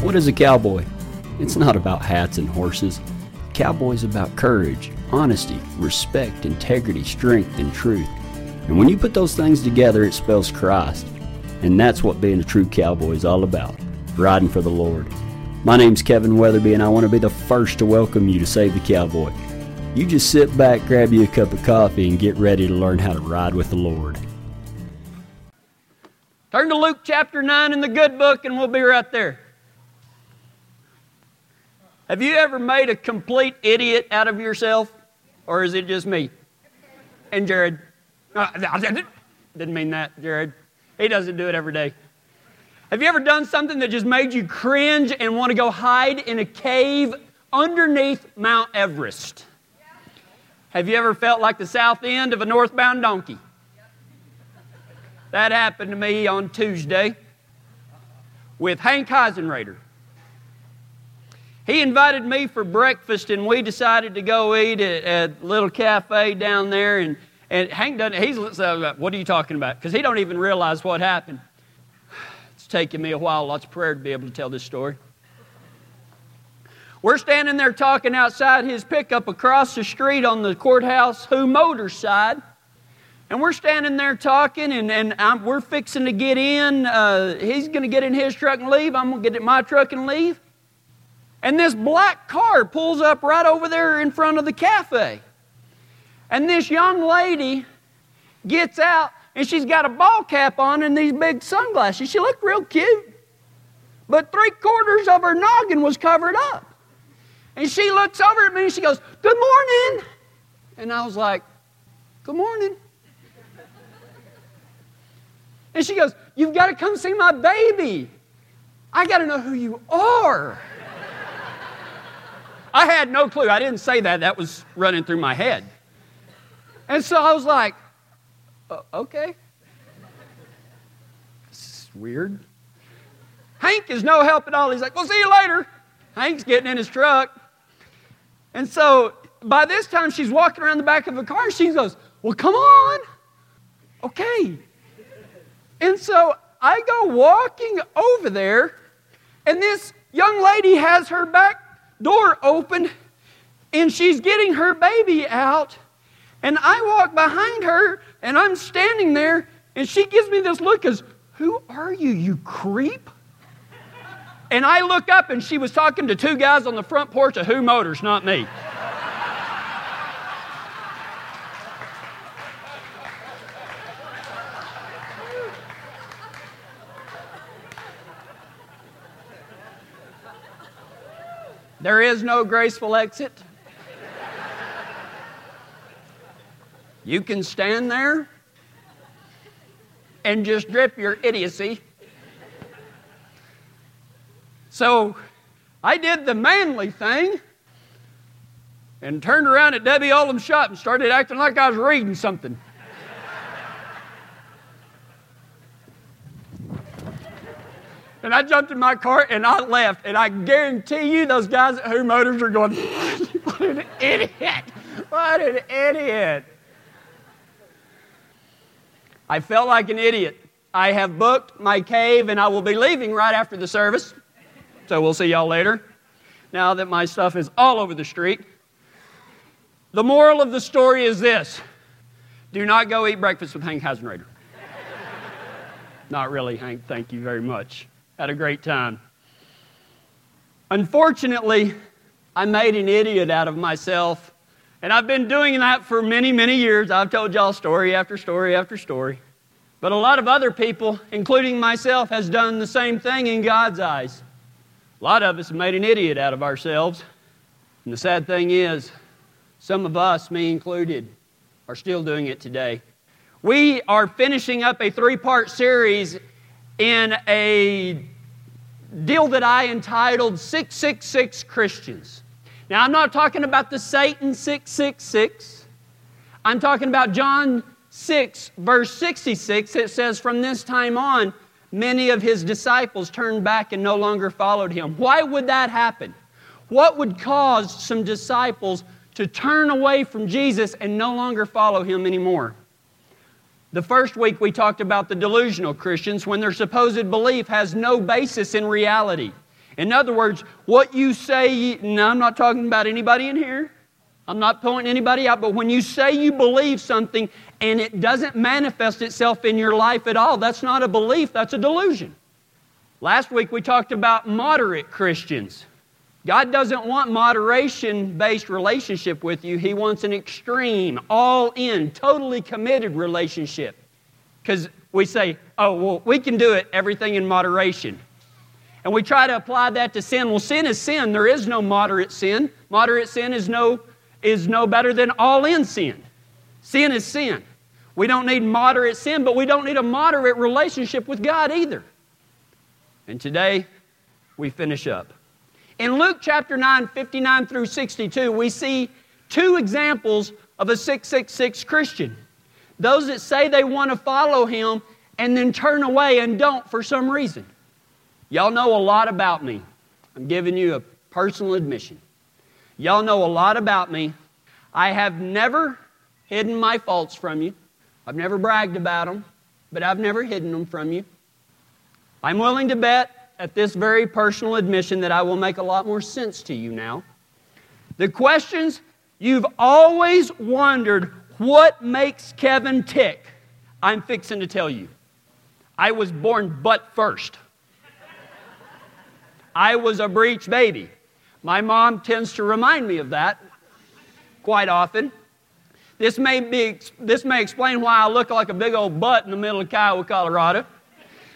What is a cowboy? It's not about hats and horses. Cowboy's about courage, honesty, respect, integrity, strength, and truth. And when you put those things together, it spells Christ. And that's what being a true cowboy is all about, riding for the Lord. My name's Kevin Weatherby, and I want to be the first to welcome you to Save the Cowboy. You just sit back, grab you a cup of coffee, and get ready to learn how to ride with the Lord. Turn to Luke chapter 9 in the good book, and we'll be right there. Have you ever made a complete idiot out of yourself? Or is it just me? And Jared. Didn't mean that, Jared. He doesn't do it every day. Have you ever done something that just made you cringe and want to go hide in a cave underneath Mount Everest? Have you ever felt like the south end of a northbound donkey? That happened to me on Tuesday with Hank Heisenrader. He invited me for breakfast, and we decided to go eat at a little cafe down there. And Hank doesn't, what are you talking about? Because he don't even realize what happened. It's taken me a while, lots of prayer to be able to tell this story. We're standing there talking outside his pickup across the street on the courthouse Who Motors side. And we're standing there talking, and we're fixing to get in. He's going to get in his truck and leave. I'm going to get in my truck and leave. And this black car pulls up right over there in front of the cafe. And this young lady gets out, and she's got a ball cap on and these big sunglasses. She looked real cute, but 3/4 of her noggin was covered up. And she looks over at me, and she goes, "Good morning." And I was like, "Good morning." And she goes, "You've got to come see my baby. I got to know who you are." I had no clue. I didn't say that. That was running through my head. And so I was like, okay. This is weird. Hank is no help at all. He's like, "Well, see you later." Hank's getting in his truck. And so by this time, she's walking around the back of the car. And she goes, "Well, come on." Okay. And so I go walking over there. And this young lady has her back door open, and she's getting her baby out, and I walk behind her, and I'm standing there, and she gives me this look as, "Who are you, you creep?" And I look up, and she was talking to two guys on the front porch of Who Motors, not me. There is no graceful exit. You can stand there and just drip your idiocy. So I did the manly thing and turned around at Debbie Ollum's shop and started acting like I was reading something. And I jumped in my car, and I left. And I guarantee you those guys at Who Motors are going, "What an idiot. What an idiot." I felt like an idiot. I have booked my cave, and I will be leaving right after the service. So we'll see y'all later. Now that my stuff is all over the street. The moral of the story is this. Do not go eat breakfast with Hank Heisenrader. Not really, Hank. Thank you very much. Had a great time. Unfortunately, I made an idiot out of myself, and I've been doing that for many, many years. I've told y'all story after story after story. But a lot of other people, including myself, has done the same thing in God's eyes. A lot of us have made an idiot out of ourselves. And the sad thing is, some of us, me included, are still doing it today. We are finishing up a three-part series in a deal that I entitled 666 Christians. Now, I'm not talking about the Satan 666. I'm talking about John 6, verse 66. It says, "From this time on, many of his disciples turned back and no longer followed him." Why would that happen? What would cause some disciples to turn away from Jesus and no longer follow him anymore? The first week we talked about the delusional Christians when their supposed belief has no basis in reality. In other words, what you say, and I'm not talking about anybody in here, I'm not pointing anybody out, but when you say you believe something and it doesn't manifest itself in your life at all, that's not a belief, that's a delusion. Last week we talked about moderate Christians. God doesn't want moderation-based relationship with you. He wants an extreme, all-in, totally committed relationship. Because we say, oh, well, we can do it, everything in moderation. And we try to apply that to sin. Well, sin is sin. There is no moderate sin. Moderate sin is no better than all-in sin. Sin is sin. We don't need moderate sin, but we don't need a moderate relationship with God either. And today, we finish up. In Luke chapter 9, 59 through 62, we see two examples of a 666 Christian. Those that say they want to follow Him and then turn away and don't for some reason. Y'all know a lot about me. I'm giving you a personal admission. Y'all know a lot about me. I have never hidden my faults from you. I've never bragged about them, but I've never hidden them from you. I'm willing to bet at this very personal admission that I will make a lot more sense to you now. The questions you've always wondered, what makes Kevin tick? I'm fixing to tell you. I was born butt first. I was a breech baby. My mom tends to remind me of that quite often. This may explain why I look like a big old butt in the middle of Kiowa, Colorado.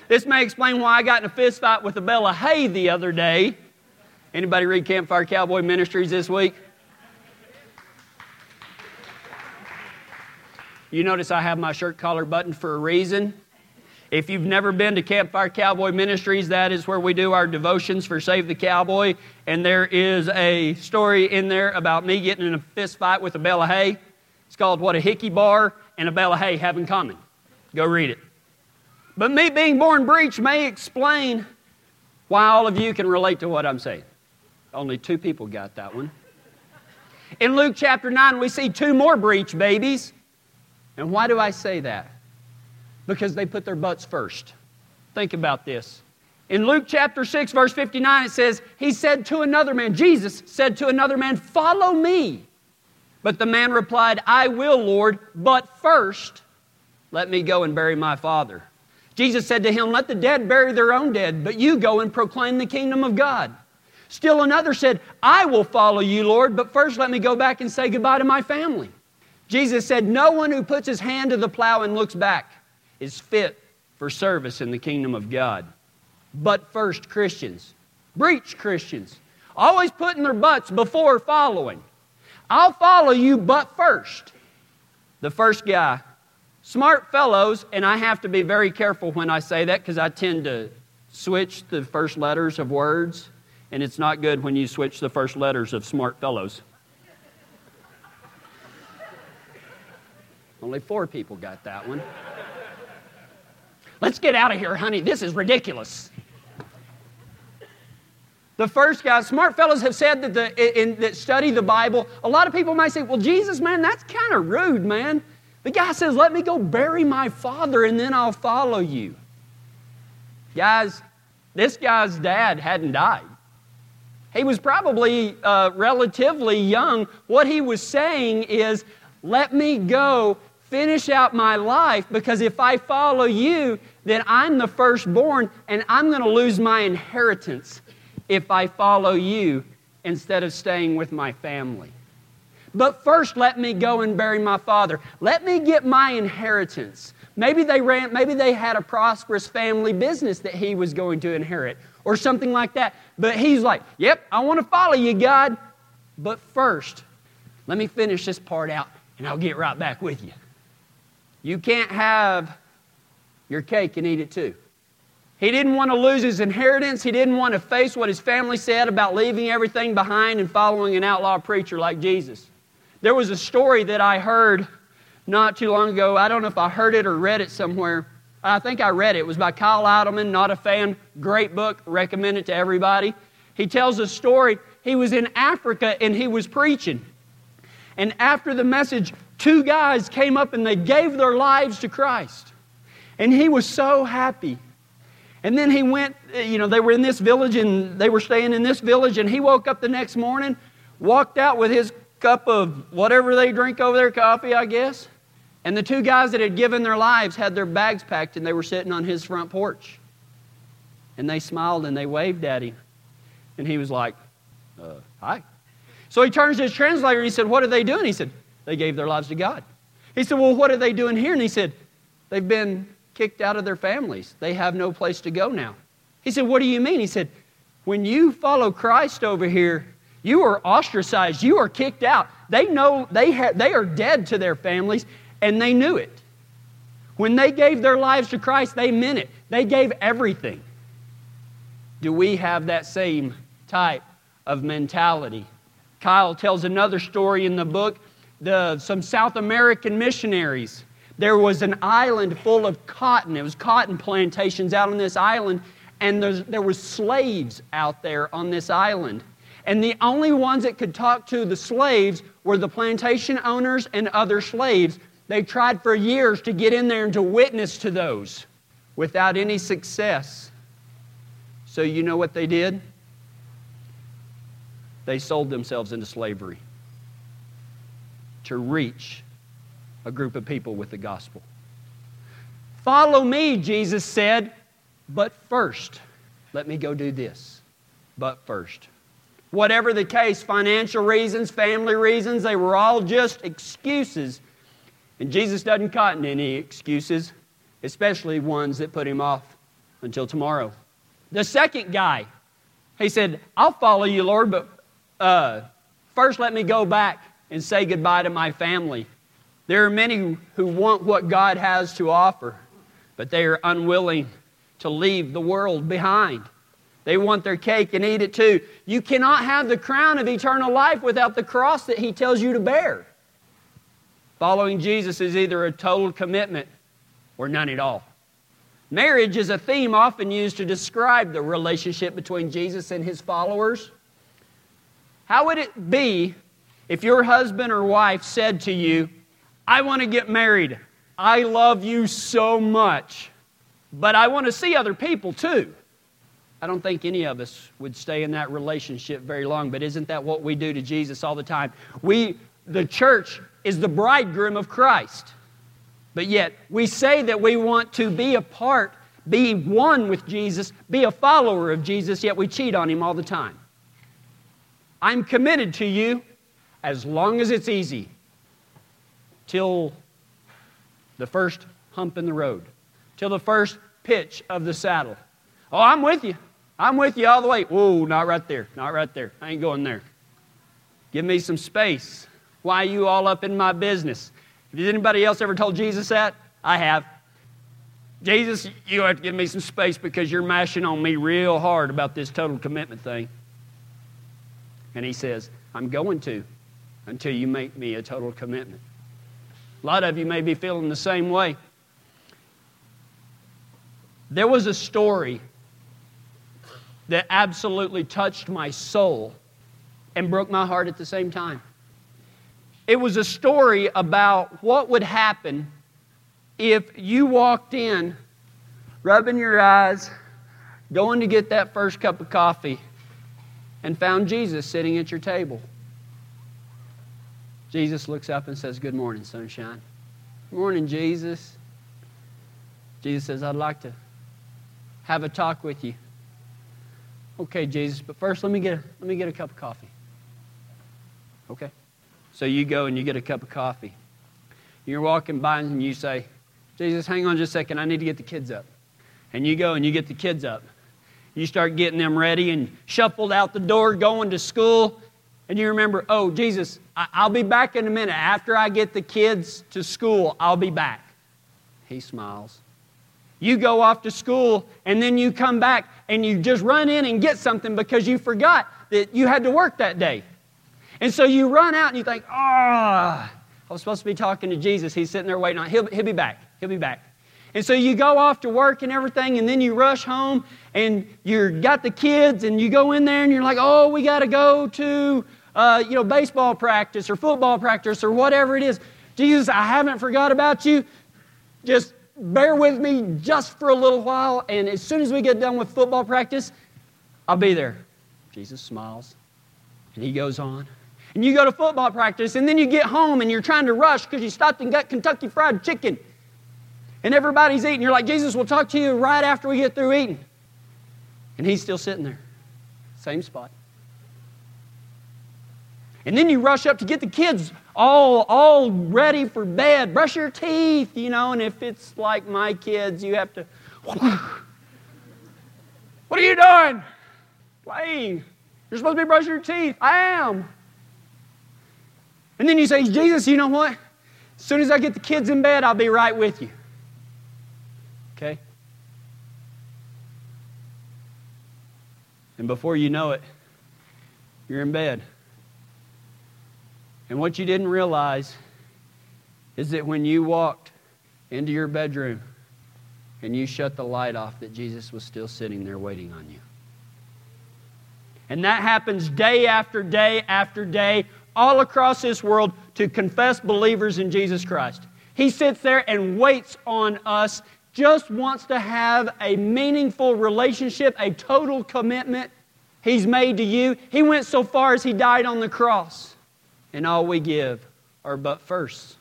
This may explain why I got in a fist fight with Abella Hay the other day. Anybody read Campfire Cowboy Ministries this week? You notice I have my shirt collar buttoned for a reason. If you've never been to Campfire Cowboy Ministries, that is where we do our devotions for Save the Cowboy. And there is a story in there about me getting in a fist fight with Abella Hay. It's called What a Hickey Bar and Abella Hay Have in Common. Go read it. But me being born breech may explain why all of you can relate to what I'm saying. Only two people got that one. In Luke chapter 9, we see two more breech babies. And why do I say that? Because they put their butts first. Think about this. In Luke chapter 6, verse 59, it says, He said to another man, Jesus said to another man, follow me. But the man replied, I will, Lord, but first let me go and bury my father. Jesus said to him, let the dead bury their own dead, but you go and proclaim the kingdom of God. Still another said, I will follow you, Lord, but first let me go back and say goodbye to my family. Jesus said, no one who puts his hand to the plow and looks back is fit for service in the kingdom of God. But first Christians, breech Christians, always putting their butts before following. I'll follow you, but first. The first guy, smart fellows, and I have to be very careful when I say that because I tend to switch the first letters of words, and it's not good when you switch the first letters of smart fellows. Only four people got that one. Let's get out of here, honey. This is ridiculous. The first guy, smart fellows have said that that study the Bible, a lot of people might say, well, Jesus, man, that's kind of rude, man. The guy says, let me go bury my father and then I'll follow you. Guys, this guy's dad hadn't died. He was probably relatively young. What he was saying is, let me go finish out my life, because if I follow you, then I'm the firstborn and I'm going to lose my inheritance if I follow you instead of staying with my family. But first, let me go and bury my father. Let me get my inheritance. Maybe they had a prosperous family business that he was going to inherit or something like that. But he's like, yep, I want to follow you, God. But first, let me finish this part out and I'll get right back with you. You can't have your cake and eat it too. He didn't want to lose his inheritance. He didn't want to face what his family said about leaving everything behind and following an outlaw preacher like Jesus. There was a story that I heard not too long ago. I don't know if I heard it or read it somewhere. I think I read it. It was by Kyle Idleman, not a fan. Great book. Recommend it to everybody. He tells a story. He was in Africa and he was preaching. And after the message, two guys came up and they gave their lives to Christ. And he was so happy. And then he went, they were in this village and they were staying in this village, and he woke up the next morning, walked out with his cup of whatever they drink over there, coffee, I guess. And the two guys that had given their lives had their bags packed, and they were sitting on his front porch. And they smiled and they waved at him. And he was like, hi. So he turns to his translator and he said, what are they doing? He said, they gave their lives to God. He said, well, what are they doing here? And he said, they've been kicked out of their families. They have no place to go now. He said, what do you mean? He said, when you follow Christ over here, you are ostracized. You are kicked out. They know they are dead to their families, and they knew it. When they gave their lives to Christ, they meant it. They gave everything. Do we have that same type of mentality? Kyle tells another story in the book. Some South American missionaries. There was an island full of cotton. It was cotton plantations out on this island, and there were slaves out there on this island. And the only ones that could talk to the slaves were the plantation owners and other slaves. They tried for years to get in there and to witness to those without any success. So you know what they did? They sold themselves into slavery to reach a group of people with the gospel. Follow me, Jesus said, but first, let me go do this. But first. Whatever the case, financial reasons, family reasons, they were all just excuses. And Jesus doesn't cotton any excuses, especially ones that put him off until tomorrow. The second guy, he said, I'll follow you, Lord, but first let me go back and say goodbye to my family. There are many who want what God has to offer, but they are unwilling to leave the world behind. They want their cake and eat it too. You cannot have the crown of eternal life without the cross that he tells you to bear. Following Jesus is either a total commitment or none at all. Marriage is a theme often used to describe the relationship between Jesus and his followers. How would it be if your husband or wife said to you, I want to get married. I love you so much, but I want to see other people too. I don't think any of us would stay in that relationship very long, but isn't that what we do to Jesus all the time? The church is the bridegroom of Christ, but yet we say that we want to be a part, be one with Jesus, be a follower of Jesus, yet we cheat on him all the time. I'm committed to you as long as it's easy. Till the first hump in the road, till the first pitch of the saddle. Oh, I'm with you. I'm with you all the way. Whoa, not right there, not right there. I ain't going there. Give me some space. Why are you all up in my business? Has anybody else ever told Jesus that? I have. Jesus, you have to give me some space because you're mashing on me real hard about this total commitment thing. And he says, I'm going to until you make me a total commitment. A lot of you may be feeling the same way. There was a story that absolutely touched my soul and broke my heart at the same time. It was a story about what would happen if you walked in, rubbing your eyes, going to get that first cup of coffee, and found Jesus sitting at your table. Jesus looks up and says, good morning, sunshine. Good morning, Jesus. Jesus says, I'd like to have a talk with you. Okay, Jesus, but first let me get a cup of coffee. Okay. So you go and you get a cup of coffee. You're walking by and you say, Jesus, hang on just a second. I need to get the kids up. And you go and you get the kids up. You start getting them ready and shuffled out the door, going to school. And you remember, oh, Jesus, I'll be back in a minute. After I get the kids to school, I'll be back. He smiles. You go off to school, and then you come back, and you just run in and get something because you forgot that you had to work that day. And so you run out, and you think, I was supposed to be talking to Jesus. He's sitting there waiting on. He'll be back. He'll be back. And so you go off to work and everything, and then you rush home, and you got the kids, and you go in there, and you're like, oh, we got to go to baseball practice or football practice or whatever it is. Jesus, I haven't forgot about you. Just bear with me just for a little while, and as soon as we get done with football practice, I'll be there. Jesus smiles, and he goes on. And you go to football practice, and then you get home, and you're trying to rush because you stopped and got Kentucky Fried Chicken. And everybody's eating. You're like, Jesus, we'll talk to you right after we get through eating. And he's still sitting there. Same spot. And then you rush up to get the kids all ready for bed. Brush your teeth, you know, and if it's like my kids, you have to... What are you doing? Playing. You're supposed to be brushing your teeth. I am. And then you say, Jesus, you know what? As soon as I get the kids in bed, I'll be right with you. Okay? And before you know it, you're in bed. And what you didn't realize is that when you walked into your bedroom and you shut the light off, that Jesus was still sitting there waiting on you. And that happens day after day after day all across this world to confessed believers in Jesus Christ. He sits there and waits on us, just wants to have a meaningful relationship, a total commitment he's made to you. He went so far as he died on the cross. And all we give are, but first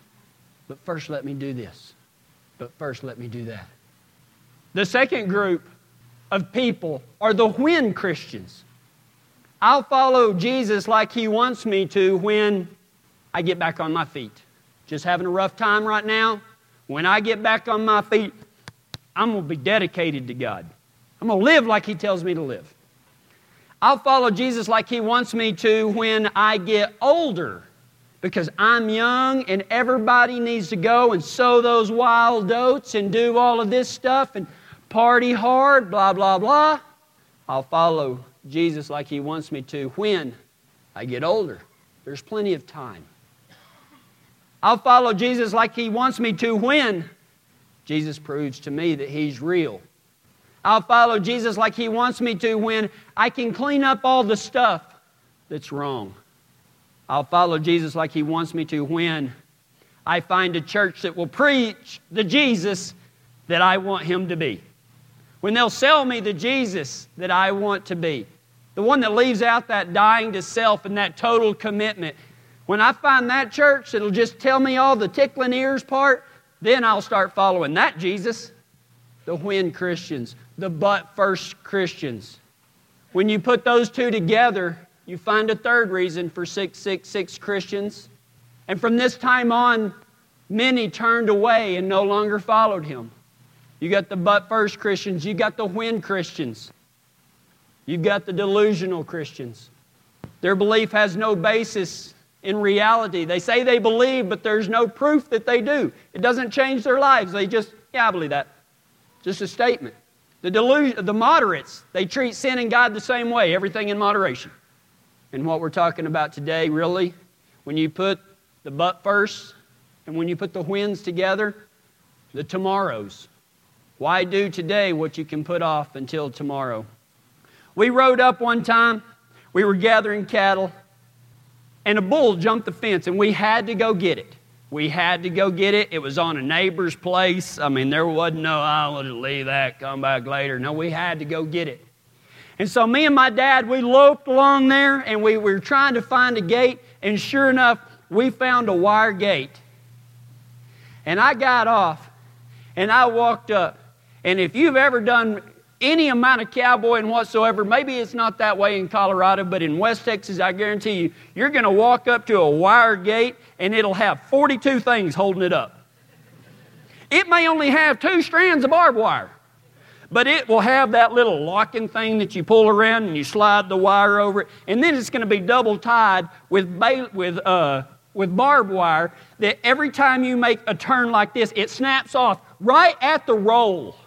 let me do this, but first let me do that. The second group of people are the when Christians. I'll follow Jesus like he wants me to when I get back on my feet. Just having a rough time right now. When I get back on my feet, I'm going to be dedicated to God. I'm going to live like he tells me to live. I'll follow Jesus like he wants me to when I get older, because I'm young and everybody needs to go and sow those wild oats and do all of this stuff and party hard, blah, blah, blah. I'll follow Jesus like he wants me to when I get older. There's plenty of time. I'll follow Jesus like he wants me to when Jesus proves to me that he's real. I'll follow Jesus like he wants me to when I can clean up all the stuff that's wrong. I'll follow Jesus like he wants me to when I find a church that will preach the Jesus that I want him to be. When they'll sell me the Jesus that I want to be. The one that leaves out that dying to self and that total commitment. When I find that church that'll just tell me all the tickling ears part, then I'll start following that Jesus. The when Christians, the but first Christians. When you put those two together, you find a third reason for 666 Christians. And from this time on, many turned away and no longer followed him. You got the but first Christians. You got the when Christians. You've got the delusional Christians. Their belief has no basis in reality. They say they believe, but there's no proof that they do. It doesn't change their lives. They just, yeah, I believe that. Just a statement. The moderates, they treat sin and God the same way, everything in moderation. And what we're talking about today, really, when you put the but first and when you put the whens together, the tomorrows. Why do today what you can put off until tomorrow? We rode up one time. We were gathering cattle, and a bull jumped the fence, and we had to go get it. We had to go get it. It was on a neighbor's place. I mean, there wasn't no, I want to leave that, come back later. No, we had to go get it. And so me and my dad, we loped along there, and we were trying to find a gate, and sure enough, we found a wire gate. And I got off, and I walked up. And if you've ever done any amount of cowboying whatsoever, maybe it's not that way in Colorado, but in West Texas, I guarantee you, you're going to walk up to a wire gate and it'll have 42 things holding it up. It may only have 2 strands of barbed wire, but it will have that little locking thing that you pull around and you slide the wire over it, and then it's going to be double tied with barbed wire that every time you make a turn like this, it snaps off right at the roll.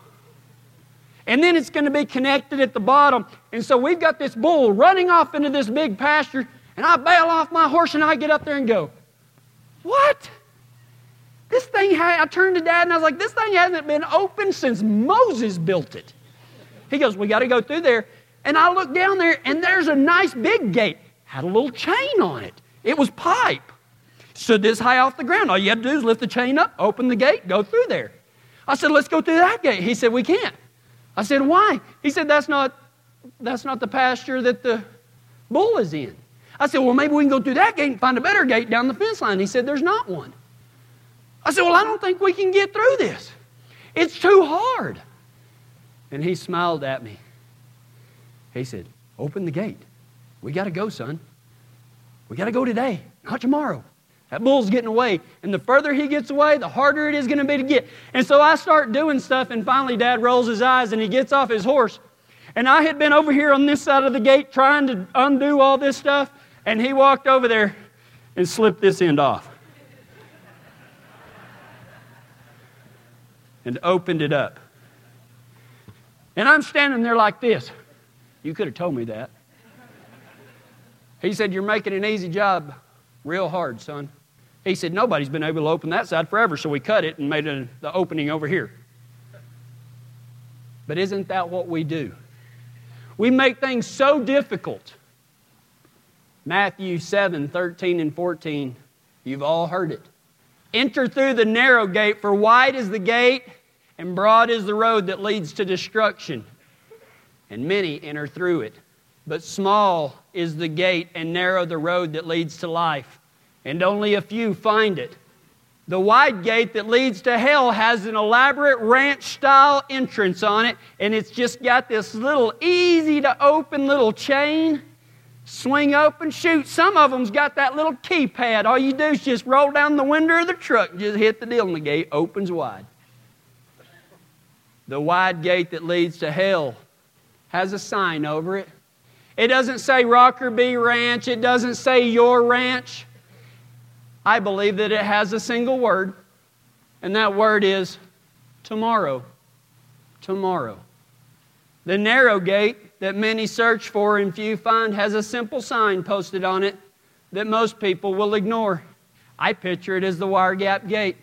And then it's going to be connected at the bottom. And so we've got this bull running off into this big pasture, and I bail off my horse, and I get up there and go, what? This thing, I turned to Dad, and I was like, this thing hasn't been open since Moses built it. He goes, we got to go through there. And I look down there, and there's a nice big gate. Had a little chain on it. It was pipe. Stood this high off the ground. All you had to do is lift the chain up, open the gate, go through there. I said, let's go through that gate. He said, we can't. I said, why? He said, that's not the pasture that the bull is in. I said, well, maybe we can go through that gate and find a better gate down the fence line. He said, there's not one. I said, well, I don't think we can get through this. It's too hard. And he smiled at me. He said, open the gate. We got to go, son. We got to go today, not tomorrow. That bull's getting away. And the further he gets away, the harder it is going to be to get. And so I start doing stuff, and finally Dad rolls his eyes and he gets off his horse. And I had been over here on this side of the gate trying to undo all this stuff, and he walked over there and slipped this end off. And opened it up. And I'm standing there like this. You could have told me that. He said, you're making an easy job real hard, son. He said, nobody's been able to open that side forever, so we cut it and made the opening over here. But isn't that what we do? We make things so difficult. Matthew 7, 13 and 14, you've all heard it. Enter through the narrow gate, for wide is the gate and broad is the road that leads to destruction, and many enter through it. But small is the gate and narrow the road that leads to life, and only a few find it. The wide gate that leads to hell has an elaborate ranch-style entrance on it, and it's just got this little easy-to-open little chain. Swing open, shoot. Some of them's got that little keypad. All you do is just roll down the window of the truck and just hit the deal, and the gate opens wide. The wide gate that leads to hell has a sign over it. It doesn't say Rockerby Ranch. It doesn't say your ranch. I believe that it has a single word, and that word is tomorrow. Tomorrow. The narrow gate that many search for and few find has a simple sign posted on it that most people will ignore. I picture it as the Wire Gap Gate,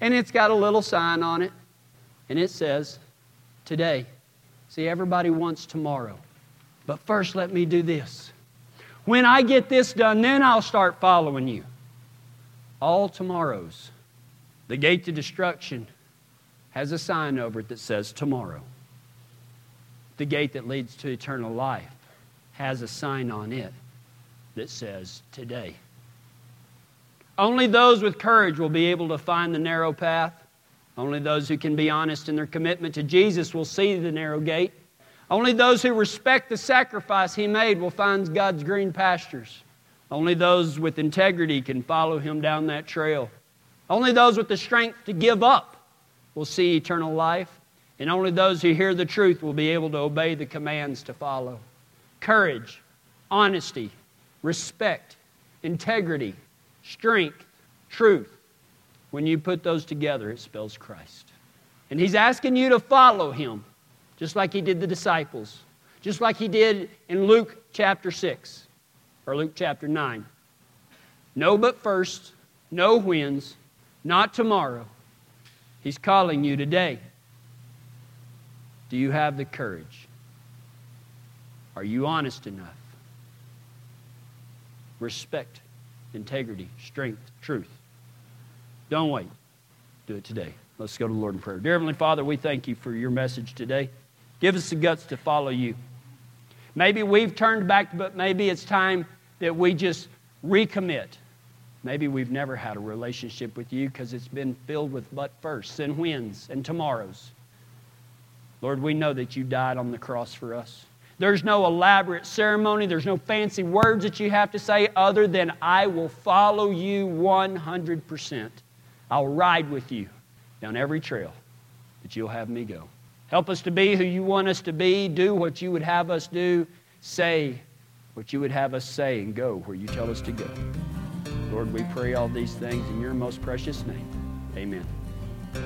and it's got a little sign on it, and it says, today. See, everybody wants tomorrow, but first let me do this. When I get this done, then I'll start following you. All tomorrows. The gate to destruction has a sign over it that says tomorrow. The gate that leads to eternal life has a sign on it that says today. Only those with courage will be able to find the narrow path. Only those who can be honest in their commitment to Jesus will see the narrow gate. Only those who respect the sacrifice He made will find God's green pastures. Only those with integrity can follow Him down that trail. Only those with the strength to give up will see eternal life. And only those who hear the truth will be able to obey the commands to follow. Courage, honesty, respect, integrity, strength, truth. When you put those together, it spells Christ. And He's asking you to follow Him, just like He did the disciples, just like He did in Luke chapter 6. Or Luke chapter 9. No but first, no wins, not tomorrow. He's calling you today. Do you have the courage? Are you honest enough? Respect, integrity, strength, truth. Don't wait. Do it today. Let's go to the Lord in prayer. Dear Heavenly Father, we thank You for Your message today. Give us the guts to follow You. Maybe we've turned back, but maybe it's time that we just recommit. Maybe we've never had a relationship with You because it's been filled with but firsts and wins and tomorrows. Lord, we know that You died on the cross for us. There's no elaborate ceremony. There's no fancy words that you have to say other than I will follow You 100%. I'll ride with You down every trail that You'll have me go. Help us to be who You want us to be, do what You would have us do, say what You would have us say, and go where You tell us to go. Lord, we pray all these things in Your most precious name. Amen.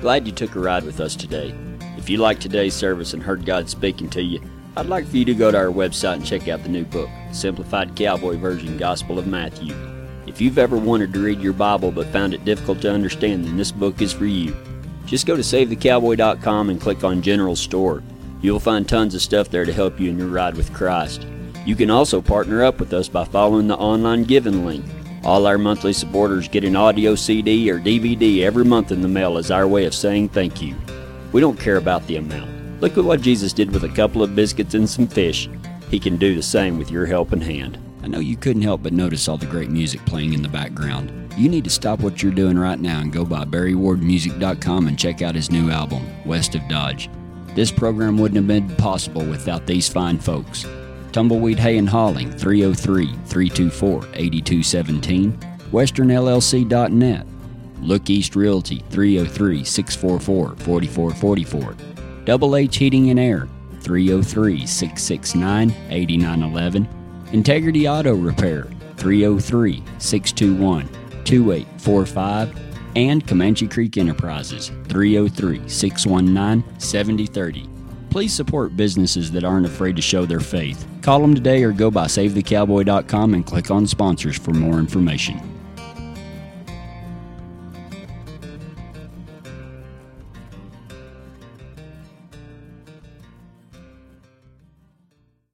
Glad you took a ride with us today. If you liked today's service and heard God speaking to you, I'd like for you to go to our website and check out the new book, Simplified Cowboy Version Gospel of Matthew. If you've ever wanted to read your Bible but found it difficult to understand, then this book is for you. Just go to SaveTheCowboy.com and click on General Store. You'll find tons of stuff there to help you in your ride with Christ. You can also partner up with us by following the online giving link. All our monthly supporters get an audio CD or DVD every month in the mail as our way of saying thank you. We don't care about the amount. Look at what Jesus did with a couple of biscuits and some fish. He can do the same with your helping hand. I know you couldn't help but notice all the great music playing in the background. You need to stop what you're doing right now and go by BarryWardMusic.com and check out his new album, West of Dodge. This program wouldn't have been possible without these fine folks. Tumbleweed Hay and Hauling, 303-324-8217, WesternLLC.net, Look East Realty, 303-644-4444, Double H Heating and Air, 303-669-8911, Integrity Auto Repair, 303-621-2845, and Comanche Creek Enterprises, 303-619-7030. Please support businesses that aren't afraid to show their faith. Call them today or go by SaveTheCowboy.com and click on Sponsors for more information.